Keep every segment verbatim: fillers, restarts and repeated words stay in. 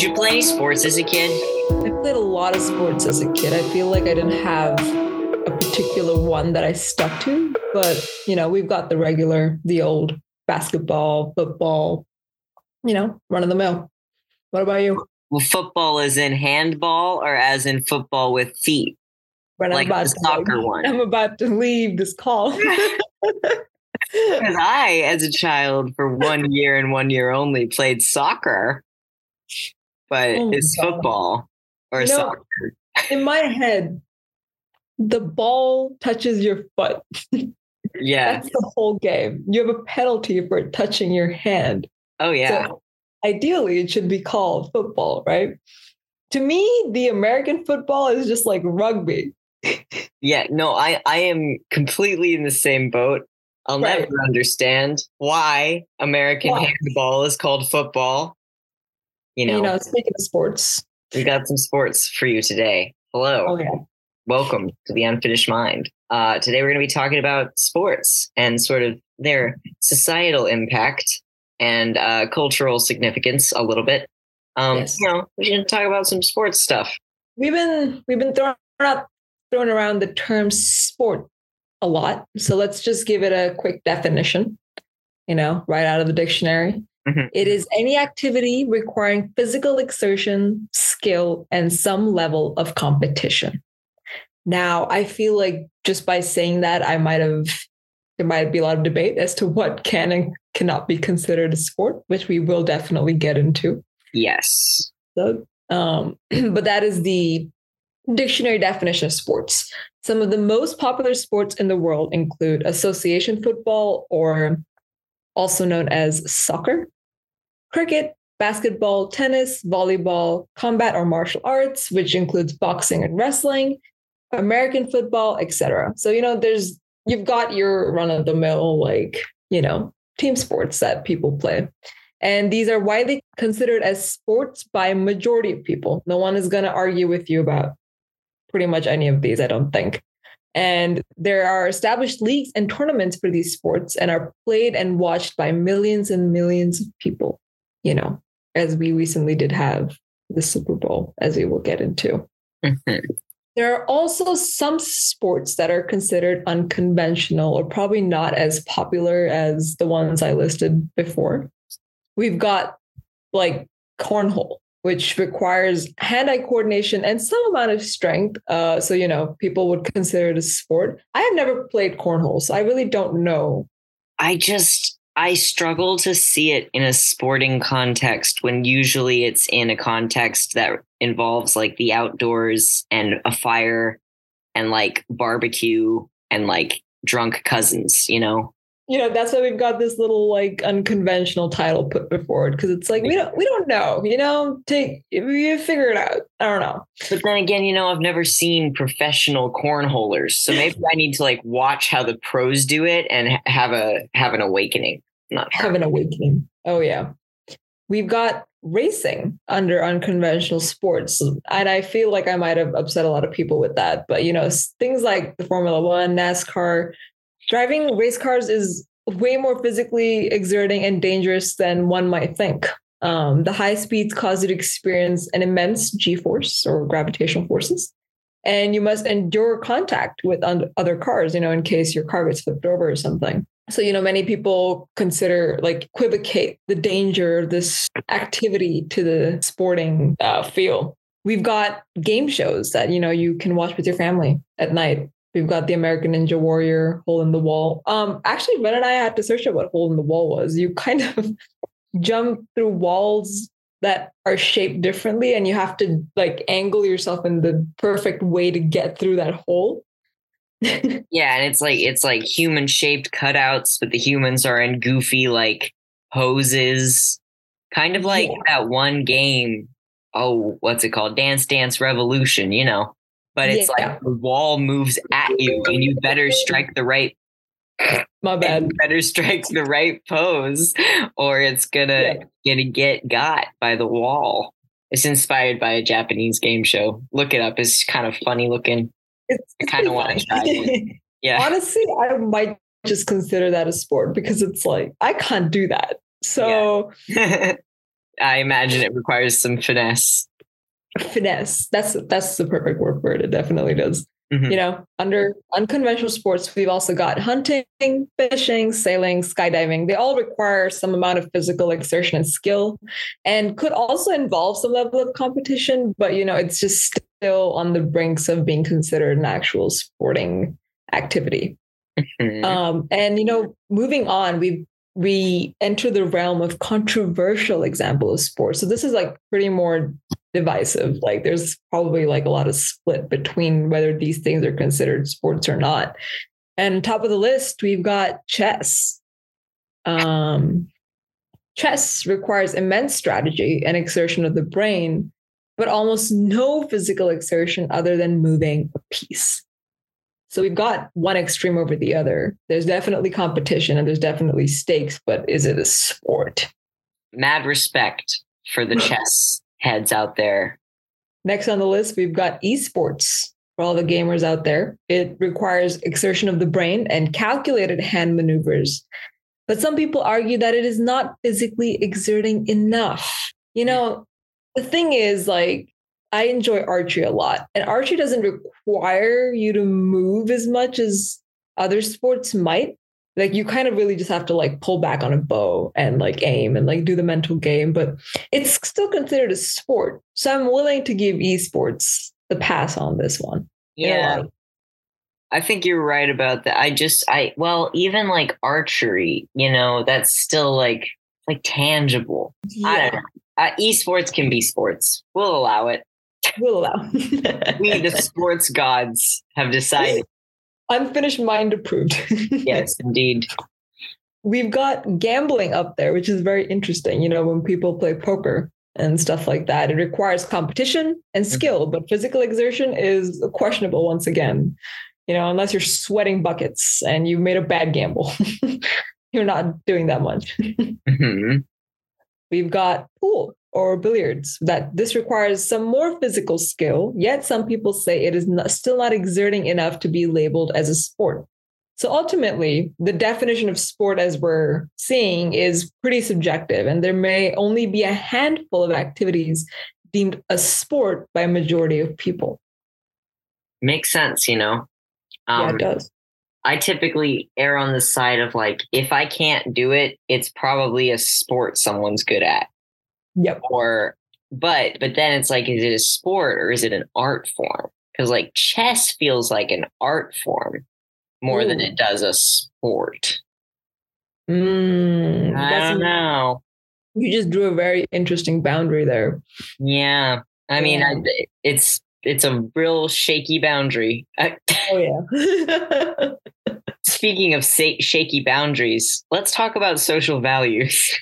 Did you play any sports as a kid? I played a lot of sports as a kid. I feel like I didn't have a particular one that I stuck to, but, you know, we've got the regular, the old basketball, football, you know, run of the mill. What about you? Well, football is in handball or as in football with feet? When like the soccer leave. one. I'm about to leave this call. Because I, as a child, for one year and one year only, played soccer, but oh it's God. football or you know, soccer. In my head, the ball touches your foot. Yeah. That's the whole game. You have a penalty for touching your hand. Oh, yeah. So ideally, it should be called football, right? To me, the American football is just like rugby. Yeah, no, I, I am completely in the same boat. I'll right. never understand why American why? handball is called football. You know, you know, speaking of sports, we got some sports for you today. Hello. Oh, yeah. Welcome to the Unfinished Mind. Uh, today, we're going to be talking about sports and sort of their societal impact and uh, cultural significance a little bit. Um, yes. You know, we should talk about some sports stuff. We've been we've been throwing out, throwing around the term sport a lot. So let's just give it a quick definition, you know, right out of the dictionary. Mm-hmm. It is any activity requiring physical exertion, skill, and some level of competition. Now, I feel like just by saying that, I might have, there might be a lot of debate as to what can and cannot be considered a sport, which we will definitely get into. Yes. So, um, but that is the dictionary definition of sports. Some of the most popular sports in the world include association football, or also known as soccer, cricket, basketball, tennis, volleyball, combat or martial arts, which includes boxing and wrestling, American football, et cetera. So, you know, there's, you've got your run of the mill, like, you know, team sports that people play. And these are widely considered as sports by a majority of people. No one is going to argue with you about pretty much any of these, I don't think. And there are established leagues and tournaments for these sports and are played and watched by millions and millions of people, you know, as we recently did have the Super Bowl, as we will get into. Mm-hmm. There are also some sports that are considered unconventional or probably not as popular as the ones I listed before. We've got like cornhole, which requires hand-eye coordination and some amount of strength. Uh, so, you know, people would consider it a sport. I have never played cornhole, so I really don't know. I just, I struggle to see it in a sporting context when usually it's in a context that involves like the outdoors and a fire and like barbecue and like drunk cousins, you know? You know, that's why we've got this little like unconventional title put forward, because it's like we don't we don't know, you know, take we figure it out. I don't know. But then again, you know, I've never seen professional cornholers, so maybe I need to like watch how the pros do it and have a have an awakening. Not sure. Have an awakening. Oh yeah, we've got racing under unconventional sports, and I feel like I might have upset a lot of people with that. But you know, things like the Formula One, NASCAR. Driving race cars is way more physically exerting and dangerous than one might think. Um, the high speeds cause you to experience an immense G-force or gravitational forces, and you must endure contact with un- other cars, you know, in case your car gets flipped over or something. So, you know, many people consider like equivocate the danger of this activity to the sporting uh, feel. We've got game shows that, you know, you can watch with your family at night. We've got the American Ninja Warrior, Hole in the Wall. Um, actually, Ben and I had to search up what Hole in the Wall was. You kind of jump through walls that are shaped differently, and you have to like angle yourself in the perfect way to get through that hole. Yeah, and it's like it's like human shaped cutouts, but the humans are in goofy like poses, kind of like yeah. that one game. Oh, what's it called? Dance Dance Revolution. You know. But it's yeah. like the wall moves at you and you better strike the right. My bad. You better strike the right pose or it's gonna, yeah. gonna get got by the wall. It's inspired by a Japanese game show. Look it up. It's kind of funny looking. It's, I kind of want to try it. Yeah. Honestly, I might just consider that a sport because it's like, I can't do that. So yeah. I imagine it requires some finesse. Finesse. That's that's the perfect word for it. It definitely does. Mm-hmm. You know, under unconventional sports, we've also got hunting, fishing, sailing, skydiving. They all require some amount of physical exertion and skill and could also involve some level of competition. But, you know, it's just still on the brinks of being considered an actual sporting activity. Mm-hmm. Um, and, you know, moving on, we we enter the realm of controversial example of sports. So this is like pretty more divisive. Like there's probably like a lot of split between whether these things are considered sports or not. And top of the list, we've got chess. Um, chess requires immense strategy and exertion of the brain, but almost no physical exertion other than moving a piece. So we've got one extreme over the other. There's definitely competition and there's definitely stakes, but is it a sport? Mad respect for the chess heads out there. Next on the list, we've got esports for all the gamers out there. It requires exertion of the brain and calculated hand maneuvers. But some people argue that it is not physically exerting enough. You know, the thing is like, I enjoy archery a lot, and archery doesn't require you to move as much as other sports might. Like you kind of really just have to like pull back on a bow and like aim and like do the mental game, but it's still considered a sport. So I'm willing to give esports the pass on this one. Yeah. You know, I think you're right about that. I just, I, well, even like archery, you know, that's still like, like tangible. Yeah. I don't know. Uh, esports can be sports. We'll allow it. We'll allow. We, the sports gods, have decided. Unfinished mind approved. Yes, indeed. We've got gambling up there, which is very interesting. You know, when people play poker and stuff like that, it requires competition and skill, mm-hmm. but physical exertion is questionable once again. You know, unless you're sweating buckets and you made a bad gamble, you're not doing that much. Mm-hmm. We've got pool or billiards, that this requires some more physical skill, yet some people say it is not, still not exerting enough to be labeled as a sport. So ultimately, the definition of sport as we're seeing is pretty subjective, and there may only be a handful of activities deemed a sport by a majority of people. Makes sense, you know? Um, yeah, it does. I typically err on the side of like, if I can't do it, it's probably a sport someone's good at. Yep. Or, but, but then it's like, is it a sport or is it an art form? Because like chess feels like an art form more Ooh. Than it does a sport. Mm, I don't know. You just drew a very interesting boundary there. Yeah. I mean, yeah. I, it's, it's a real shaky boundary. I, oh yeah. Speaking of sa- shaky boundaries, let's talk about social values.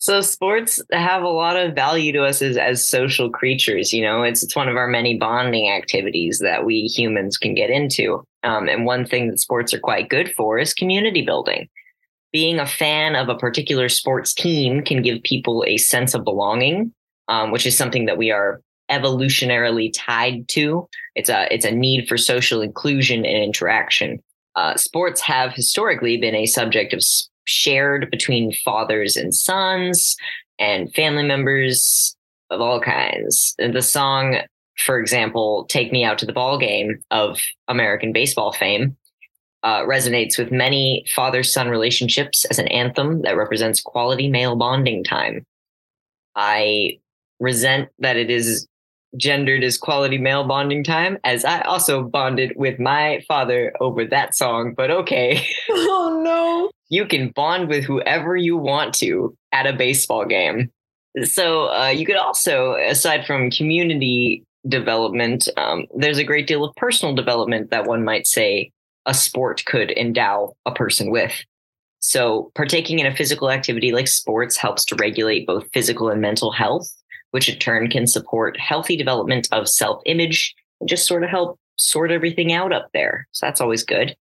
So sports have a lot of value to us as, as social creatures. You know, it's, it's one of our many bonding activities that we humans can get into. Um, and one thing that sports are quite good for is community building. Being a fan of a particular sports team can give people a sense of belonging, um, which is something that we are evolutionarily tied to. It's a, it's a need for social inclusion and interaction. Uh, sports have historically been a subject of sp- shared between fathers and sons and family members of all kinds. And the song, for example, Take Me Out to the Ball Game of American baseball fame uh, resonates with many father-son relationships as an anthem that represents quality male bonding time. I resent that it is gendered as quality male bonding time, as I also bonded with my father over that song, but okay. Oh no. You can bond with whoever you want to at a baseball game. So uh, you could also, aside from community development, um, there's a great deal of personal development that one might say a sport could endow a person with. So partaking in a physical activity like sports helps to regulate both physical and mental health, which in turn can support healthy development of self-image and just sort of help sort everything out up there. So that's always good.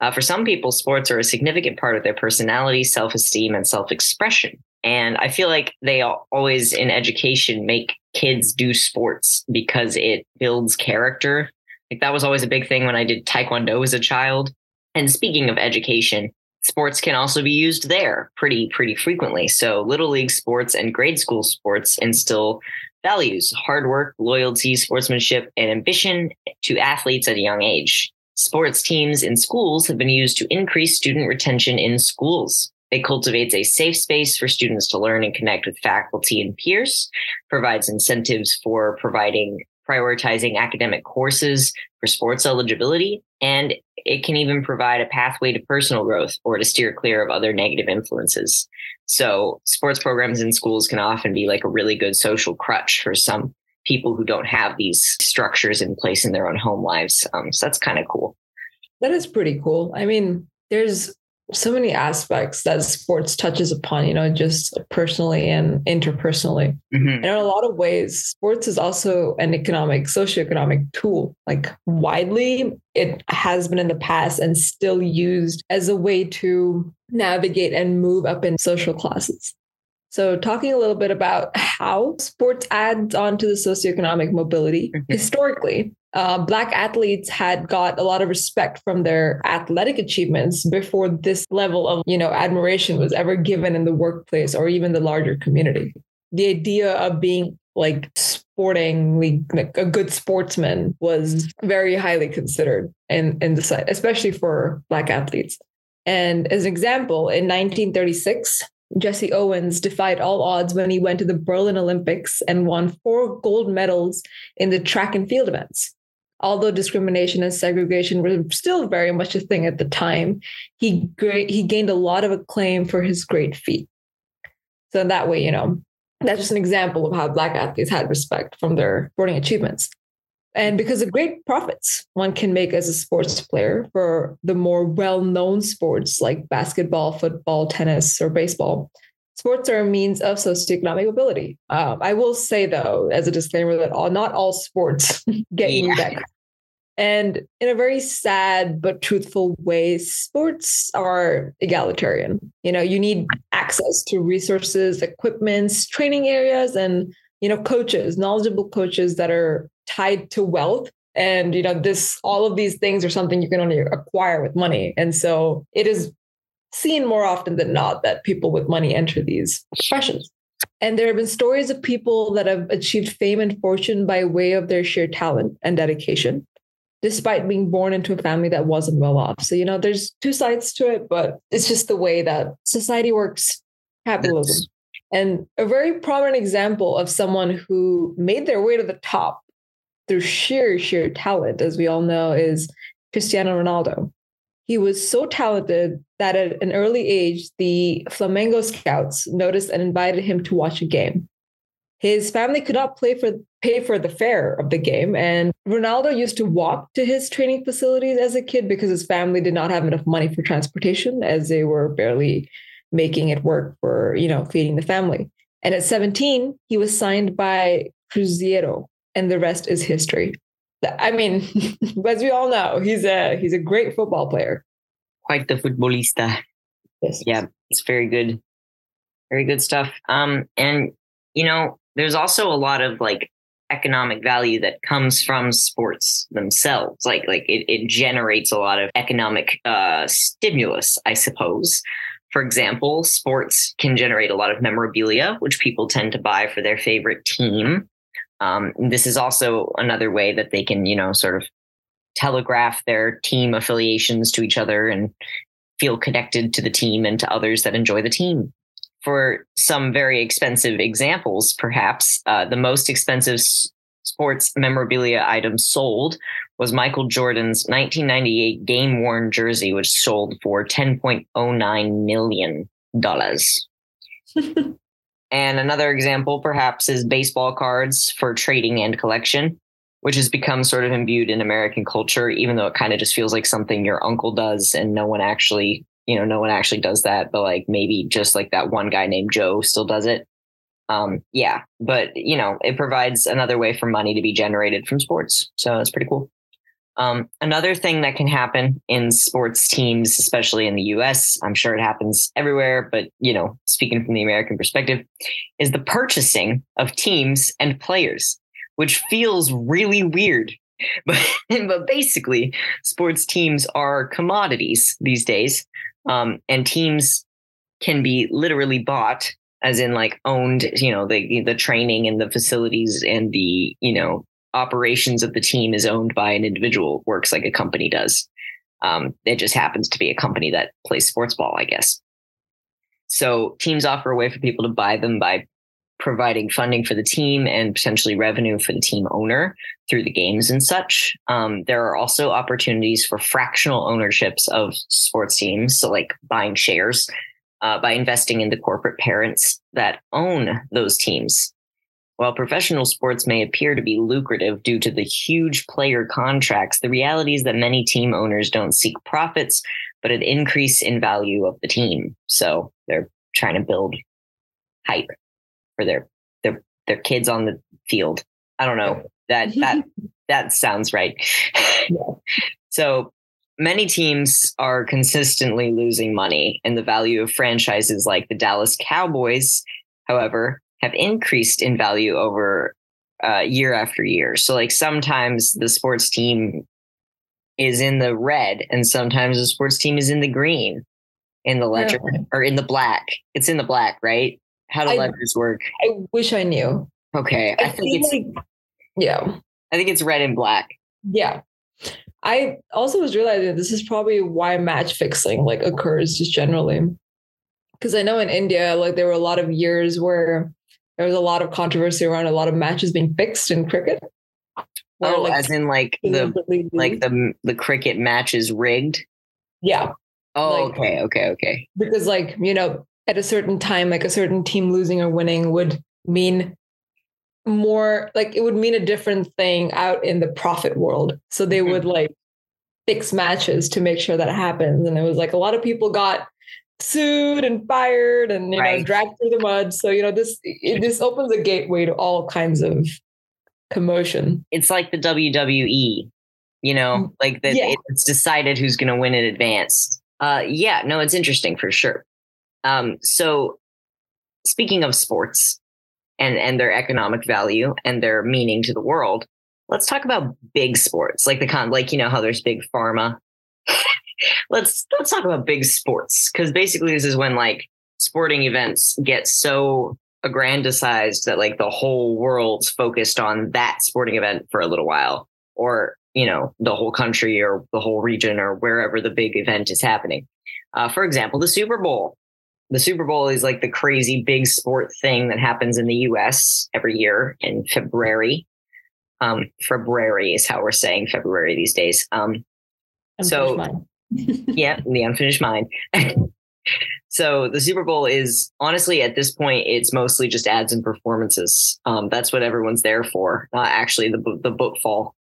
Uh, for some people, sports are a significant part of their personality, self-esteem, and self-expression. And I feel like they always, in education, make kids do sports because it builds character. Like that was always a big thing when I did Taekwondo as a child. And speaking of education, sports can also be used there pretty, pretty frequently. So little league sports and grade school sports instill values, hard work, loyalty, sportsmanship, and ambition to athletes at a young age. Sports teams in schools have been used to increase student retention in schools. It cultivates a safe space for students to learn and connect with faculty and peers, provides incentives for providing prioritizing academic courses for sports eligibility, and it can even provide a pathway to personal growth or to steer clear of other negative influences. So sports programs in schools can often be like a really good social crutch for some people who don't have these structures in place in their own home lives. Um, so that's kind of cool. That is pretty cool. I mean, there's so many aspects that sports touches upon, you know, just personally and interpersonally. Mm-hmm. And in a lot of ways, sports is also an economic, socioeconomic tool. Like widely, it has been in the past and still used as a way to navigate and move up in social classes. So talking a little bit about how sports adds on to the socioeconomic mobility. Mm-hmm. Historically, uh, Black athletes had got a lot of respect from their athletic achievements before this level of, you know, admiration was ever given in the workplace or even the larger community. The idea of being like sportingly, like a good sportsman was very highly considered in, in the site, especially for Black athletes. And as an example, in nineteen thirty-six, Jesse Owens defied all odds when he went to the Berlin Olympics and won four gold medals in the track and field events. Although discrimination and segregation were still very much a thing at the time, he great, he gained a lot of acclaim for his great feat. So that way, you know, that's just an example of how Black athletes had respect from their sporting achievements. And because of great profits one can make as a sports player for the more well-known sports like basketball, football, tennis, or baseball, sports are a means of socioeconomic mobility. Um, I will say, though, as a disclaimer, that all, not all sports get you that. Yeah. And in a very sad but truthful way, sports are egalitarian. You know, you need access to resources, equipments, training areas, and, you know, coaches, knowledgeable coaches that are tied to wealth. And, you know, this, all of these things are something you can only acquire with money. And so it is seen more often than not that people with money enter these professions. And there have been stories of people that have achieved fame and fortune by way of their sheer talent and dedication, despite being born into a family that wasn't well off. So, you know, there's two sides to it, but it's just the way that society works, capitalism. And a very prominent example of someone who made their way to the top through sheer, sheer talent, as we all know, is Cristiano Ronaldo. He was so talented that at an early age, the Flamengo scouts noticed and invited him to watch a game. His family could not play for, pay for the fare of the game, and Ronaldo used to walk to his training facilities as a kid because his family did not have enough money for transportation, as they were barely making it work for, you know, feeding the family. And at seventeen, he was signed by Cruzeiro, and the rest is history. I mean, as we all know, he's a he's a great football player. Quite the futbolista. Yes. Yeah, it's very good. Very good stuff. Um, and, you know, there's also a lot of like economic value that comes from sports themselves. Like, like it, it generates a lot of economic uh, stimulus, I suppose. For example, sports can generate a lot of memorabilia, which people tend to buy for their favorite team. Um, this is also another way that they can, you know, sort of telegraph their team affiliations to each other and feel connected to the team and to others that enjoy the team. For some very expensive examples, perhaps, uh, the most expensive s- sports memorabilia item sold was Michael Jordan's nineteen ninety-eight game-worn jersey, which sold for ten point oh nine million dollars. And another example, perhaps, is baseball cards for trading and collection, which has become sort of imbued in American culture, even though it kind of just feels like something your uncle does. And no one actually, you know, no one actually does that. But like maybe just like that one guy named Joe still does it. Um, yeah. But, you know, it provides another way for money to be generated from sports. So that's pretty cool. Um, another thing that can happen in sports teams, especially in the U S, I'm sure it happens everywhere, but, you know, speaking from the American perspective, is the purchasing of teams and players, which feels really weird. But, but basically, sports teams are commodities these days Um, and teams can be literally bought, as in like owned, you know, the the training and the facilities and the, you know, operations of the team is owned by an individual, works like a company does. Um, it just happens to be a company that plays sports ball, I guess. So teams offer a way for people to buy them by providing funding for the team and potentially revenue for the team owner through the games and such. Um, there are also opportunities for fractional ownerships of sports teams. So like buying shares uh, by investing in the corporate parents that own those teams. While professional sports may appear to be lucrative due to the huge player contracts, the reality is that many team owners don't seek profits, but an increase in value of the team. So they're trying to build hype for their their their kids on the field. I don't know. That that that sounds right. Yeah. So many teams are consistently losing money, and the value of franchises like the Dallas Cowboys, however, have increased in value over uh, year after year. So like sometimes the sports team is in the red and sometimes the sports team is in the green, in the ledger, yeah. or in the black. It's in the black, right? How do I, ledgers work? I wish I knew. Okay. I, I think it's, like, yeah. I think it's red and black. Yeah. I also was realizing this is probably why match fixing like occurs just generally. Because I know in India, like there were a lot of years where there was a lot of controversy around a lot of matches being fixed in cricket. Where, oh, like, as in like the like the the cricket match is rigged? Yeah. Oh, like, okay, okay, okay. Because like, you know, at a certain time, like a certain team losing or winning would mean more, like it would mean a different thing out in the profit world. So they mm-hmm. would like fix matches to make sure that happens. And it was like a lot of people got sued and fired and, you right. know, dragged through the mud. So, you know, this it, this opens a gateway to all kinds of commotion. It's like the W W E, you know, like that yeah. it's decided who's going to win in advance. Uh, yeah, no, it's interesting for sure. Um, so speaking of sports and, and their economic value and their meaning to the world, let's talk about big sports, like the con, like, you know, how there's big pharma. Let's let's talk about big sports, because basically this is when like sporting events get so aggrandized that like the whole world's focused on that sporting event for a little while, or, you know, the whole country or the whole region or wherever the big event is happening. Uh, for example, the Super Bowl. The Super Bowl is like the crazy big sport thing that happens in the U S every year in February. Um, February is how we're saying February these days. Um, so. Yeah, the unfinished mind. So the Super Bowl is honestly at this point, it's mostly just ads and performances. Um, that's what everyone's there for. Not actually the the football.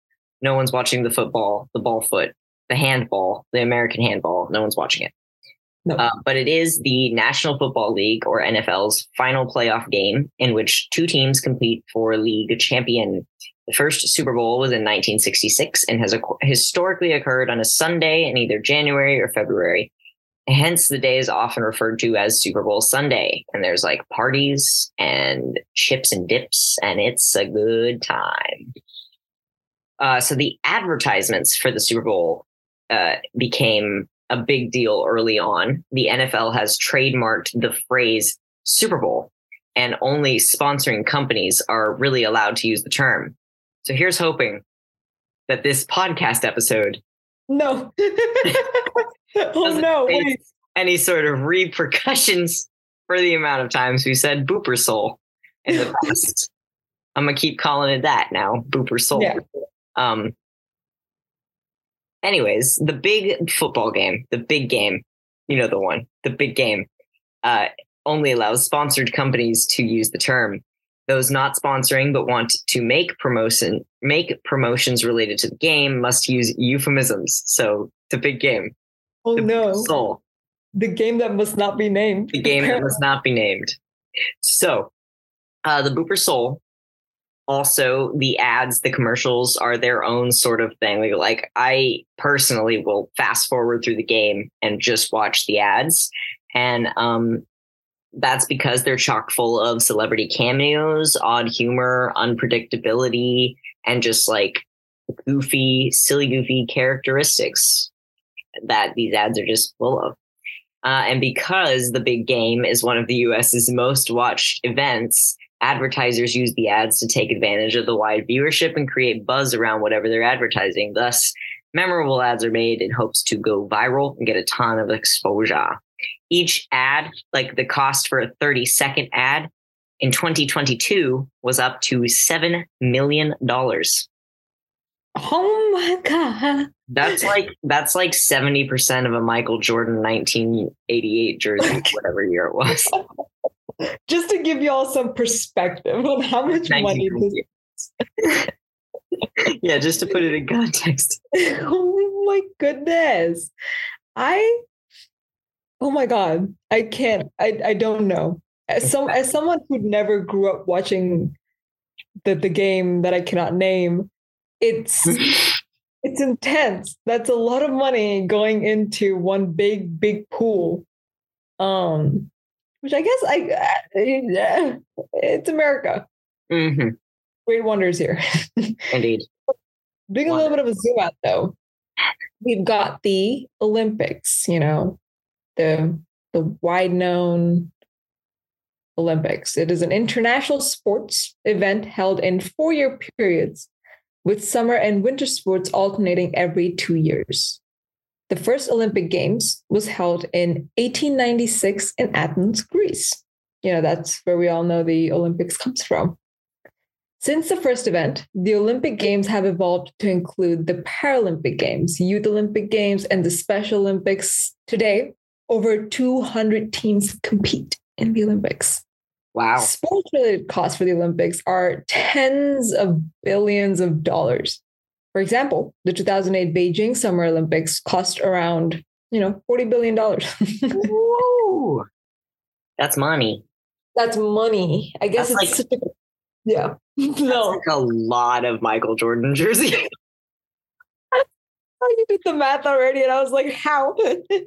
No one's watching the football, the ball foot, the handball, the American handball. No one's watching it. No. Uh, but it is the National Football League, or N F L's, final playoff game in which two teams compete for league champion. The first Super Bowl was in nineteen sixty-six and has historically occurred on a Sunday in either January or February. Hence, the day is often referred to as Super Bowl Sunday. And there's like parties and chips and dips, and it's a good time. Uh, so the advertisements for the Super Bowl uh, became a big deal early on. The N F L has trademarked the phrase Super Bowl, and only sponsoring companies are really allowed to use the term. So here's hoping that this podcast episode no oh no wait. any sort of repercussions for the amount of times we said booper soul in the past. I'm gonna keep calling it that now, booper soul. Yeah. Um. Anyways, the big football game, the big game, you know the one, the big game, uh, only allows sponsored companies to use the term. Those not sponsoring but want to make promotion make promotions related to the game must use euphemisms. So the big game. Oh, the no. Soul. The game that must not be named. The game that must not be named. So uh, the Booper Soul, also the ads, the commercials are their own sort of thing. Like I personally will fast forward through the game and just watch the ads. And um that's because they're chock full of celebrity cameos, odd humor, unpredictability, and just like goofy, silly, goofy characteristics that these ads are just full of. Uh, and because the big game is one of the U S's most watched events, advertisers use the ads to take advantage of the wide viewership and create buzz around whatever they're advertising. Thus, memorable ads are made in hopes to go viral and get a ton of exposure. Each ad, like the cost for a thirty second ad in twenty twenty-two, was up to seven million dollars. Oh my God. That's like, that's like seventy percent of a Michael Jordan nineteen eighty-eight jersey, whatever year it was. Just to give you all some perspective on how much money this is. Yeah, just to put it in context. Oh my goodness. I, oh my God, I can't, I, I don't know. As, some, as someone who never grew up watching the, the game that I cannot name, it's it's intense. That's a lot of money going into one big, big pool. Um, which I guess I uh, it's America. Mm-hmm. Great wonders here. Indeed. Doing a little bit of a zoom out though. We've got the Olympics, you know, the the wide known Olympics. It is an international sports event held in four-year periods, with summer and winter sports alternating every two years. The first Olympic Games was held in eighteen ninety-six in Athens, Greece. You know, that's where we all know the Olympics comes from. Since the first event, the Olympic Games have evolved to include the Paralympic Games, Youth Olympic Games, and the Special Olympics. Today, over two hundred teams compete in the Olympics. Wow. Sports-related costs for the Olympics are tens of billions of dollars. For example, the two thousand eight Beijing Summer Olympics cost around, you know, forty billion dollars. Whoa. That's money. That's money. I guess that's it's... Like, yeah. No. Like a lot of Michael Jordan jerseys. You did the math already, and I was like, how?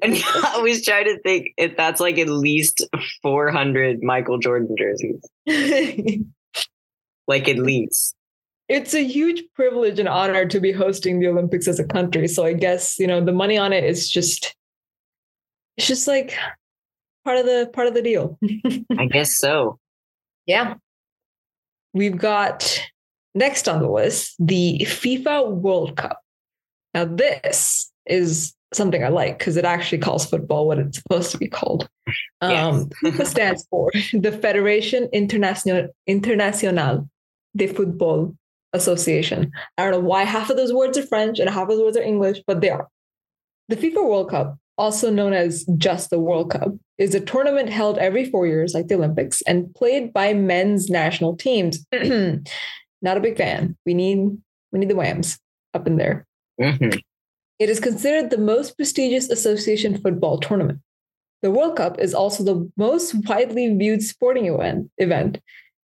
And I was trying to think if that's like at least four hundred Michael Jordan jerseys. Like at least. It's a huge privilege and honor to be hosting the Olympics as a country. So I guess, you know, the money on it is just, it's just like part of the, part of the deal. I guess so. Yeah. We've got next on the list, the FIFA World Cup. Now, this is something I like because it actually calls football what it's supposed to be called. Um, yes. FIFA stands for the Federation Internacional, Internacional de Football Association. I don't know why half of those words are French and half of those words are English, but they are. The FIFA World Cup, also known as just the World Cup, is a tournament held every four years, like the Olympics, and played by men's national teams. Not a big fan. We need we need the Whams up in there. Mm-hmm. It is considered the most prestigious association football tournament. The World Cup is also the most widely viewed sporting event.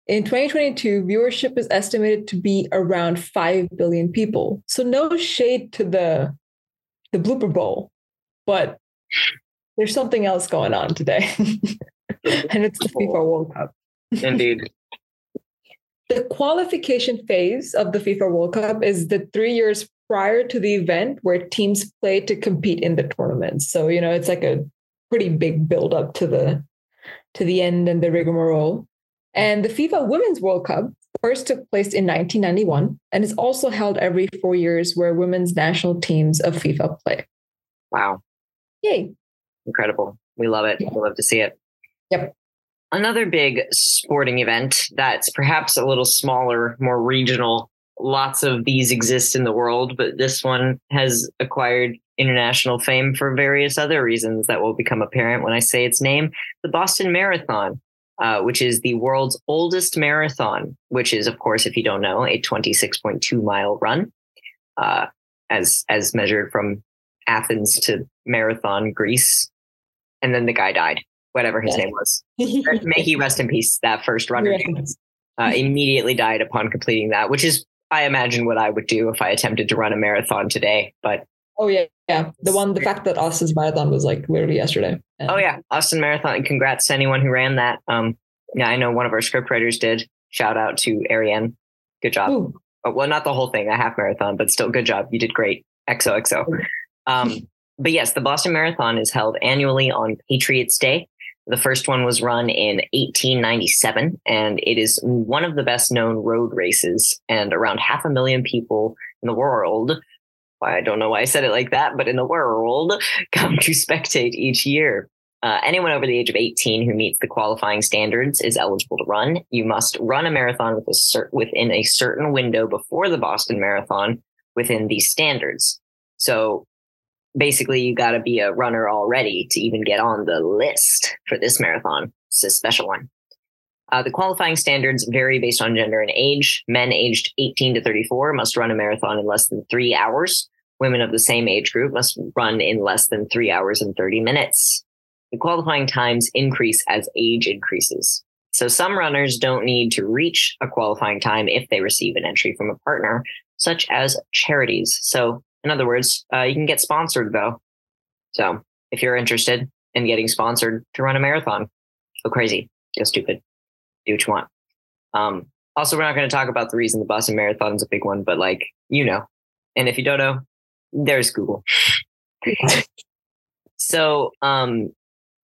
In twenty twenty-two, viewership is estimated to be around five billion people. So no shade to the, the blooper bowl, but there's something else going on today. And it's the FIFA World Cup. Indeed. The qualification phase of the FIFA World Cup is the three years prior to the event where teams play to compete in the tournament. So, you know, it's like a pretty big build up to the to the end and the rigmarole. And the FIFA Women's World Cup first took place in nineteen ninety-one and is also held every four years where women's national teams of FIFA play. Wow. Yay. Incredible. We love it. Yeah. We love to see it. Yep. Another big sporting event that's perhaps a little smaller, more regional. Lots of these exist in the world, but this one has acquired international fame for various other reasons that will become apparent when I say its name. The Boston Marathon, uh, which is the world's oldest marathon, which is, of course, if you don't know, a twenty-six point two mile run, uh, as as measured from Athens to Marathon, Greece. And then the guy died, whatever his yeah. name was. May he rest in peace. That first runner uh, immediately died upon completing that, which is, I imagine, what I would do if I attempted to run a marathon today, but. Oh yeah. Yeah. The one, the fact that Austin's marathon was like literally yesterday. And oh yeah. Austin Marathon. Congrats to anyone who ran that. Um, yeah, I know one of our script writers did. Shout out to Ariane. Good job. Ooh. Oh, well, not the whole thing, a half marathon, but still good job. You did great. X O X O. Um, But yes, the Boston Marathon is held annually on Patriots Day. The first one was run in eighteen ninety-seven, and it is one of the best known road races, and around half a million people in the world, I don't know why I said it like that, but in the world, come to spectate each year. Uh, anyone over the age of eighteen who meets the qualifying standards is eligible to run. You must run a marathon with a cer- within a certain window before the Boston Marathon within these standards. So basically, you got to be a runner already to even get on the list for this marathon. It's a special one. Uh, the qualifying standards vary based on gender and age. Men aged eighteen to thirty-four must run a marathon in less than three hours. Women of the same age group must run in less than three hours and thirty minutes. The qualifying times increase as age increases. So some runners don't need to reach a qualifying time if they receive an entry from a partner, such as charities. So in other words, uh, you can get sponsored, though. So if you're interested in getting sponsored to run a marathon, go crazy, go stupid. Do what you want. Um, also, we're not going to talk about the reason the Boston Marathon is a big one, but like, you know, and if you don't know, there's Google. So um,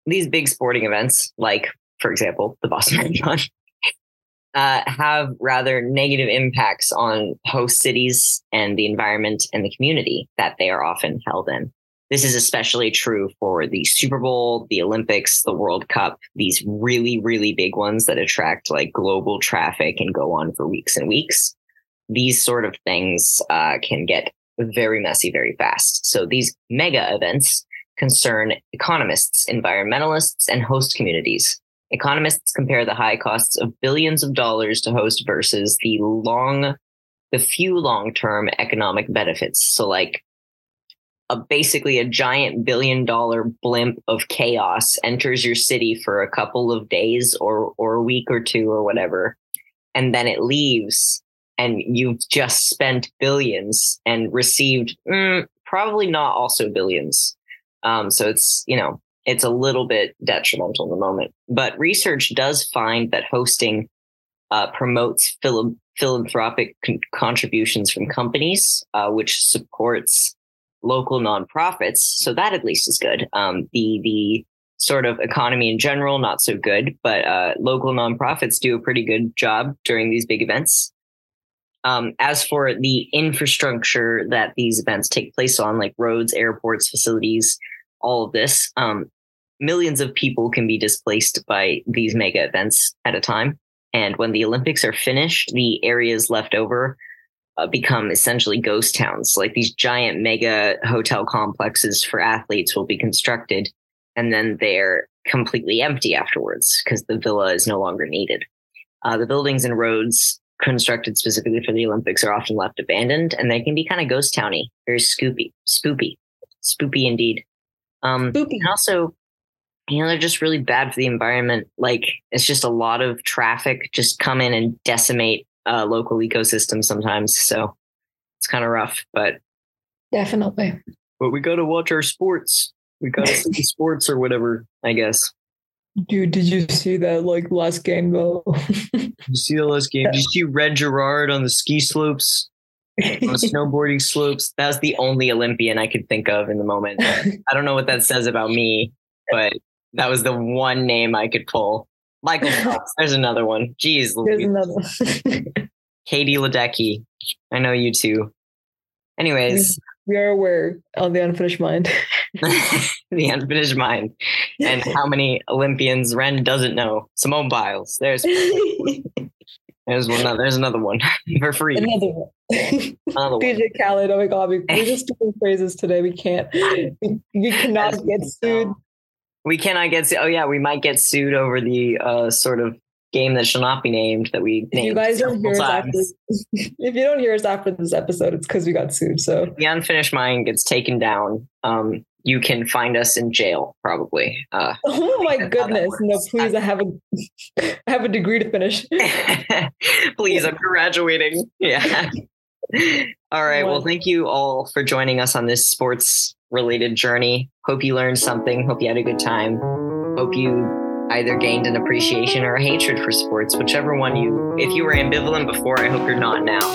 these big sporting events, like, for example, the Boston Marathon, uh, have rather negative impacts on host cities and the environment and the community that they are often held in. This is especially true for the Super Bowl, the Olympics, the World Cup, these really, really big ones that attract like global traffic and go on for weeks and weeks. These sort of things uh, can get very messy very fast. So these mega events concern economists, environmentalists, and host communities. Economists compare the high costs of billions of dollars to host versus the long, the few long-term economic benefits. So like, A basically a giant billion dollar blimp of chaos enters your city for a couple of days or or a week or two or whatever, and then it leaves, and you've just spent billions and received mm, probably not also billions. Um, so it's, you know, it's a little bit detrimental in the moment. But research does find that hosting uh, promotes phil- philanthropic con- contributions from companies, uh, which supports local nonprofits, so that at least is good. Um, the the sort of economy in general, not so good, but uh, local nonprofits do a pretty good job during these big events. Um, as for the infrastructure that these events take place on, like roads, airports, facilities, all of this, um, millions of people can be displaced by these mega events at a time. And when the Olympics are finished, the areas left over Uh, become essentially ghost towns. Like these giant mega hotel complexes for athletes will be constructed, and then they're completely empty afterwards because the villa is no longer needed. Uh, the buildings and roads constructed specifically for the Olympics are often left abandoned, and they can be kind of ghost towny, very scoopy, spoopy, spoopy indeed. Um, spoopy. And also, you know, they're just really bad for the environment. Like it's just a lot of traffic just come in and decimate Uh, local ecosystems sometimes, so it's kind of rough, but definitely. But we got to watch our sports. We got to see sports or whatever, I guess. Dude, did you see that like last game though? Did you see the last game? Did you see Red Gerard on the ski slopes, on the snowboarding slopes? That was the only Olympian I could think of in the moment. I don't know what that says about me, but that was the one name I could pull. Michael Jordan, there's another one. Jeez, there's another one. Katie Ledecky, I know you too. Anyways, we are aware of the unfinished mind. The unfinished mind, and how many Olympians Ren doesn't know. Simone Biles, there's there's one. There's another one for free. Another one. Another D J one. Khaled. Oh my God, we, we're just doing phrases today. We can't. We, we cannot That's get sued. So. We cannot get sued. Oh, yeah, we might get sued over the uh, sort of game that shall not be named that we named. If you guys don't hear us after this, if you don't hear us after this episode, it's because we got sued. So the unfinished mind gets taken down. Um, you can find us in jail, probably. Uh, oh, my goodness. No, please. I, I have a I have a degree to finish. Please, I'm graduating. Yeah. All right. Well, thank you all for joining us on this sports related journey. Hope you learned something. Hope you had a good time. Hope you either gained an appreciation or a hatred for sports, whichever one you, if you were ambivalent before, I hope you're not now.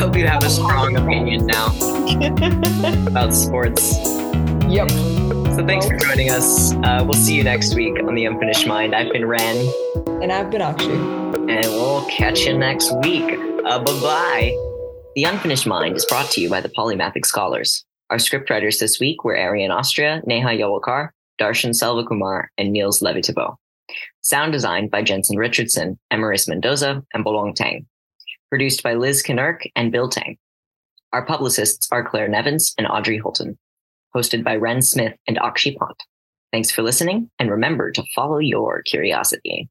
hope you have a strong opinion now about sports. Yep. So thanks for joining us. Uh, we'll see you next week on The Unfinished Mind. I've been Ran. And I've been Akshay. And we'll catch you next week. Uh, bye-bye. The Unfinished Mind is brought to you by the Polymathic Scholars. Our scriptwriters this week were Arian Austria, Neha Yowalkar, Darshan Selvakumar, and Niels Levitabo. Sound designed by Jensen Richardson, Emeris Mendoza, and Bolong Tang. Produced by Liz Kinnerk and Bill Tang. Our publicists are Claire Nevins and Audrey Holton. Hosted by Ren Smith and Akshi Pant. Thanks for listening, and remember to follow your curiosity.